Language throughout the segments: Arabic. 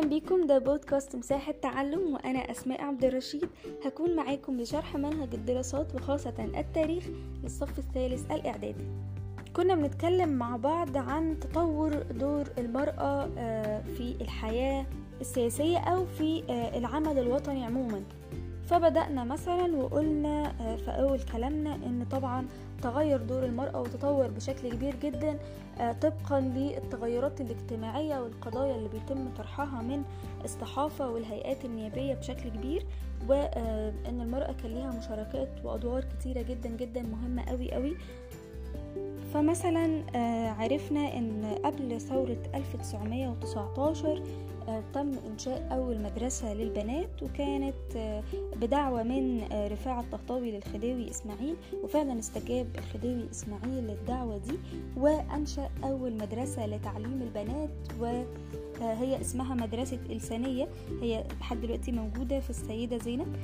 اهلا بيكم. ده بودكاست مساحة تعلم وانا اسماء عبد الرشيد هكون معاكم بشرح منهج الدراسات وخاصة التاريخ للصف الثالث الاعدادي. كنا بنتكلم مع بعض عن تطور دور المرأة في الحياة السياسية او في العمل الوطني عموما. فبدأنا مثلا وقلنا في اول كلامنا ان طبعا تغير دور المرأة وتطور بشكل كبير جدا طبقا للتغيرات الاجتماعية والقضايا اللي بيتم طرحها من الصحافة والهيئات النيابية بشكل كبير، وان المرأة كان ليها مشاركات وادوار كتيرة جدا جدا مهمة قوي قوي. فمثلا عرفنا ان قبل ثورة 1919 تم إنشاء أول مدرسة للبنات، وكانت بدعوة من رفاعة الطهطاوي للخديوي إسماعيل، وفعلا استجاب الخديوي إسماعيل للدعوة دي وأنشأ أول مدرسة لتعليم البنات، وهي اسمها مدرسة السنية، هي لحد دلوقتي موجودة في السيدة زينب،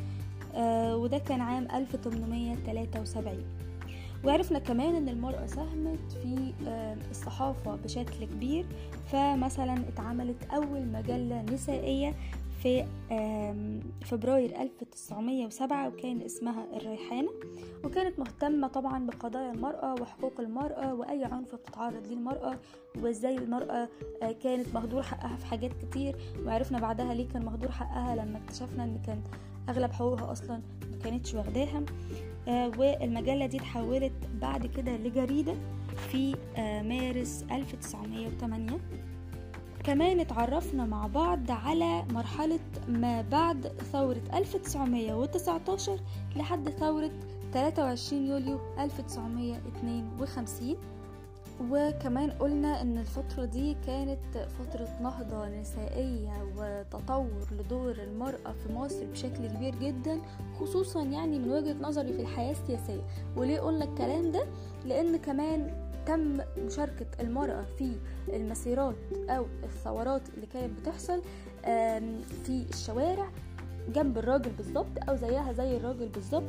وده كان عام 1873. وعرفنا كمان ان المرأة ساهمت في الصحافة بشكل كبير، فمثلا اتعملت اول مجلة نسائية في فبراير 1907 وكان اسمها الريحانة، وكانت مهتمة طبعا بقضايا المرأة وحقوق المرأة واي عنف بتتعرض ليه المرأة وازاي المرأة كانت مهدور حقها في حاجات كتير. وعرفنا بعدها ليه كان مهدور حقها لما اكتشفنا ان كان اغلب حقوقها اصلا ما كانتش واخداها. والمجلة دي تحولت بعد كده لجريدة في مارس 1908. كمان اتعرفنا مع بعض على مرحلة ما بعد ثورة 1919 لحد ثورة 23 يوليو 1952. وكمان قلنا ان الفترة دي كانت فترة نهضة نسائية وتطور لدور المرأة في مصر بشكل كبير جدا، خصوصا يعني من وجهة نظري في الحياة السياسية. وليه قلنا الكلام ده؟ لان كمان تم مشاركة المرأة في المسيرات او الثورات اللي كانت بتحصل في الشوارع جنب الراجل بالظبط او زيها زي الراجل بالظبط.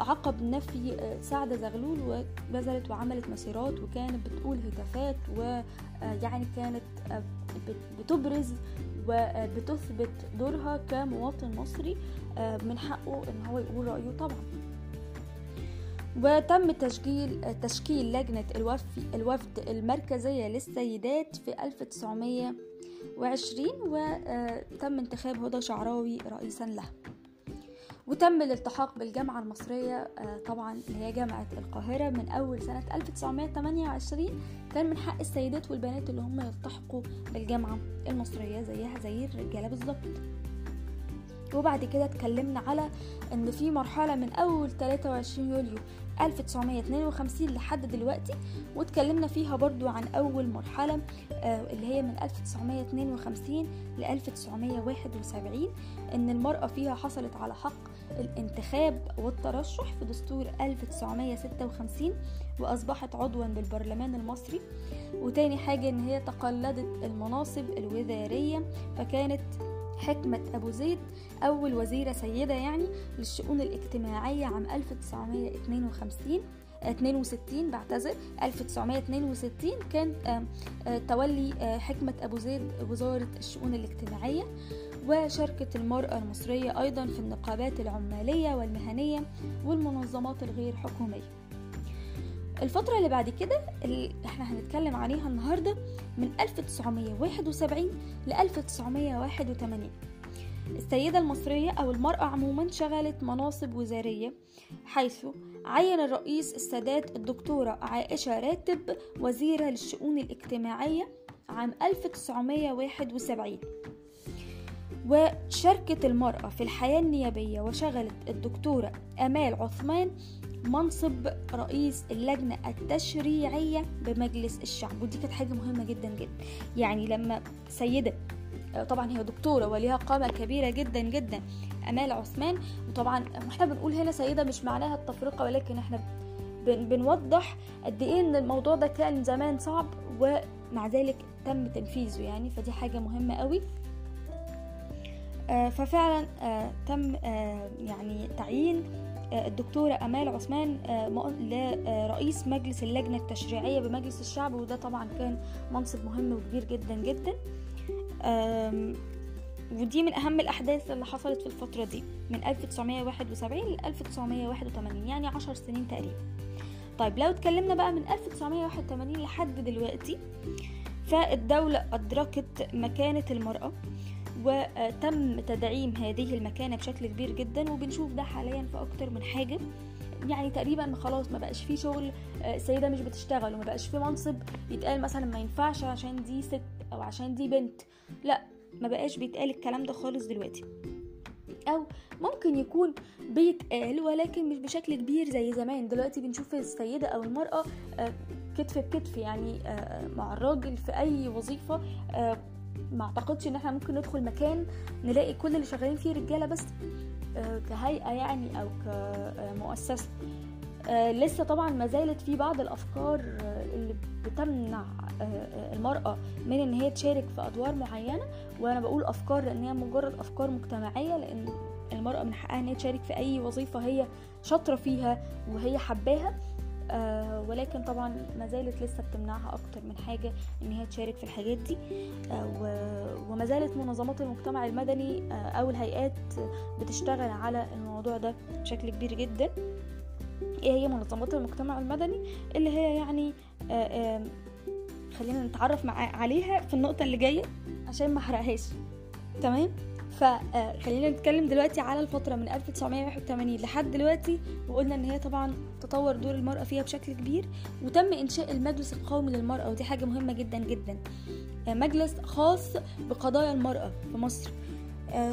عقب نفي سعد زغلول ونزلت وعملت مسيرات وكانت بتقول هتافات، ويعني كانت بتبرز وبتثبت دورها كمواطن مصري من حقه ان هو يقول رأيه طبعا. وتم تشكيل لجنة الوفد المركزية للسيدات في 1920 وتم انتخاب هدى شعراوي رئيسا لها. وتم الالتحاق بالجامعة المصرية طبعا اللي هي جامعة القاهرة من أول سنة 1928. كان من حق السيدات والبنات اللي هم يلتحقوا بالجامعة المصرية زيها زي الرجالة بالظبط. وبعد كده اتكلمنا على ان في مرحلة من اول 23 يوليو 1952 لحد دلوقتي، واتكلمنا فيها برضو عن اول مرحلة اللي هي من 1952 ل 1971 ان المرأة فيها حصلت على حق الانتخاب والترشح في دستور 1956 واصبحت عضوا بالبرلمان المصري. وتاني حاجة ان هي تقلدت المناصب الوزارية، فكانت حكمة أبو زيد أول وزيرة سيدة يعني للشؤون الاجتماعية عام 1962 كان تولي حكمة أبو زيد وزارة الشؤون الاجتماعية. وشاركت المرأة المصرية أيضا في النقابات العمالية والمهنية والمنظمات الغير حكومية. الفترة اللي بعد كده اللي احنا هنتكلم عليها النهاردة من 1971 ل 1981 السيدة المصرية أو المرأة عموما شغلت مناصب وزارية، حيث عين الرئيس السادات الدكتورة عائشة راتب وزيرة للشؤون الاجتماعية عام 1971. وشاركت المرأة في الحياة النيابية وشغلت الدكتورة أمال عثمان منصب رئيس اللجنة التشريعية بمجلس الشعب، ودي كانت حاجة مهمة جدا جدا. يعني لما سيدة طبعا هي دكتورة وليها قامة كبيرة جدا جدا أمال عثمان، وطبعا احنا بنقول هنا سيدة مش معناها التفرقة، ولكن احنا بنوضح قد ايه ان الموضوع ده كان زمان صعب ومع ذلك تم تنفيذه، يعني فدي حاجة مهمة قوي. ففعلا تم يعني تعيين الدكتورة أمال عثمان لرئيس مجلس اللجنة التشريعية بمجلس الشعب، وده طبعا كان منصب مهم وكبير جدا جدا. ودي من أهم الأحداث اللي حصلت في الفترة دي من 1971 ل 1981، يعني 10 سنين تقريبا. طيب لو اتكلمنا بقى من 1981 لحد دلوقتي، فالدولة أدركت مكانة المرأة وتم تدعيم هذه المكانة بشكل كبير جدا، وبنشوف ده حاليا في أكتر من حاجة. يعني تقريبا خلاص ما بقاش فيه شغل السيدة مش بتشتغل، وما بقاش فيه منصب يتقال مثلا ما ينفعش عشان دي ست أو عشان دي بنت، لا ما بقاش بيتقال الكلام ده خالص دلوقتي، او ممكن يكون بيتقال ولكن مش بشكل كبير زي زمان. دلوقتي بنشوف السيدة او المرأة كتف بكتف، يعني مع الراجل في اي وظيفة. ما اعتقدش ان احنا ممكن ندخل مكان نلاقي كل اللي شغالين فيه رجالة بس كهيئة يعني او كمؤسسة. لسه طبعا ما زالت في بعض الافكار اللي بتمنع المرأة من ان هي تشارك في ادوار معينة، وانا بقول افكار لان هي مجرد افكار مجتمعية، لان المرأة من حقها ان هي تشارك في اي وظيفة هي شاطرة فيها وهي حباها، ولكن طبعا ما زالت لسه بتمنعها اكتر من حاجة ان هي تشارك في الحاجات دي. وما زالت منظمات المجتمع المدني او الهيئات بتشتغل على الموضوع ده بشكل كبير جدا. ايه هي منظمات المجتمع المدني؟ اللي هي يعني خلينا نتعرف عليها في النقطة اللي جاية عشان ما احرقهاش، تمام؟ فخلينا نتكلم دلوقتي على الفترة من 1981 لحد دلوقتي، وقلنا ان هي طبعا تطور دور المرأة فيها بشكل كبير، وتم انشاء المجلس القومي للمرأة، ودي حاجة مهمة جدا جدا، مجلس خاص بقضايا المرأة في مصر،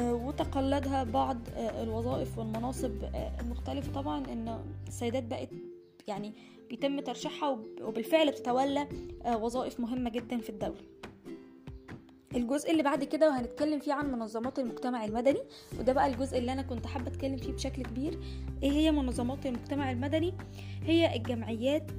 وتقلدها بعض الوظائف والمناصب المختلفة. طبعا ان السيدات بقت يعني بيتم ترشيحها وبالفعل بتتولى وظائف مهمة جدا في الدولة. الجزء اللي بعد كده وهنتكلم فيه عن منظمات المجتمع المدني، وده بقى الجزء اللي انا كنت حابة اتكلم فيه بشكل كبير. ايه هي منظمات المجتمع المدني؟ هي الجمعيات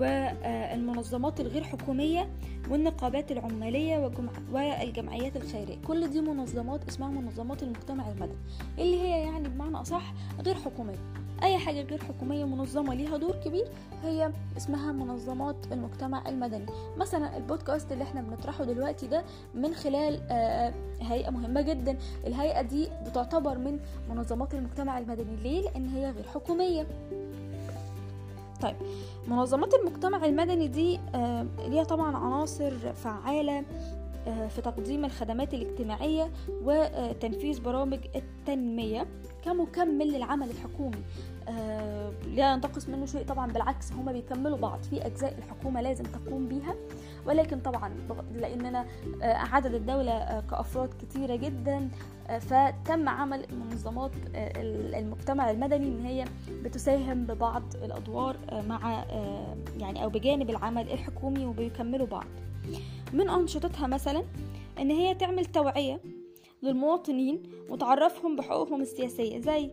والمنظمات الغير حكومية والنقابات العمالية والجمعيات الخيرية. كل دي منظمات اسمها منظمات المجتمع المدني، اللي هي يعني بمعنى أصح غير حكومية. أي حاجة غير حكومية منظمة ليها دور كبير هي اسمها منظمات المجتمع المدني. مثلا البودكاست اللي احنا بنطرحه دلوقتي ده من خلال هيئة مهمة جدا، الهيئة دي بتعتبر من منظمات المجتمع المدني. ليه؟ لأن هي غير حكومية. طيب منظمات المجتمع المدني دي ليها طبعا عناصر فعالة في تقديم الخدمات الاجتماعية وتنفيذ برامج التنمية كمكمل للعمل الحكومي، لا ينتقص منه شيء طبعا، بالعكس هما بيكملوا بعض في أجزاء الحكومة لازم تقوم بيها، ولكن طبعا لأننا عدد الدولة كأفراد كتيرة جدا، فتم عمل منظمات المجتمع المدني ان هي بتساهم ببعض الادوار مع يعني او بجانب العمل الحكومي، وبيكملوا بعض. من انشطتها مثلا ان هي تعمل توعية للمواطنين وتعرفهم بحقوقهم السياسية زي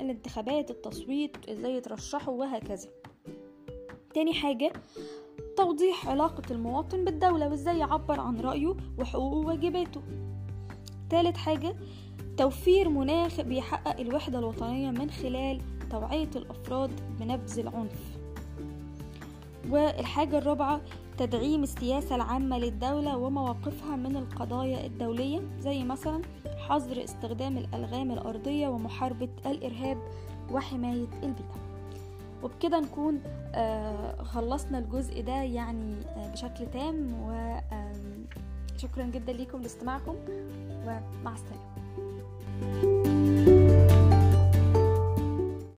الانتخابات، التصويت، ازاي يترشحوا وهكذا. تاني حاجة توضيح علاقة المواطن بالدولة وازاي يعبر عن رأيه وحقوقه وواجباته. ثالث حاجة توفير مناخ بيحقق الوحدة الوطنية من خلال توعية الأفراد بنبذ العنف. والحاجة الرابعة تدعيم السياسة العامة للدولة ومواقفها من القضايا الدولية، زي مثلا حظر استخدام الألغام الأرضية ومحاربة الإرهاب وحماية البيئة. وبكده نكون خلصنا الجزء ده يعني بشكل تام، وشكرا جدا ليكم لاستماعكم، ومع السلامة.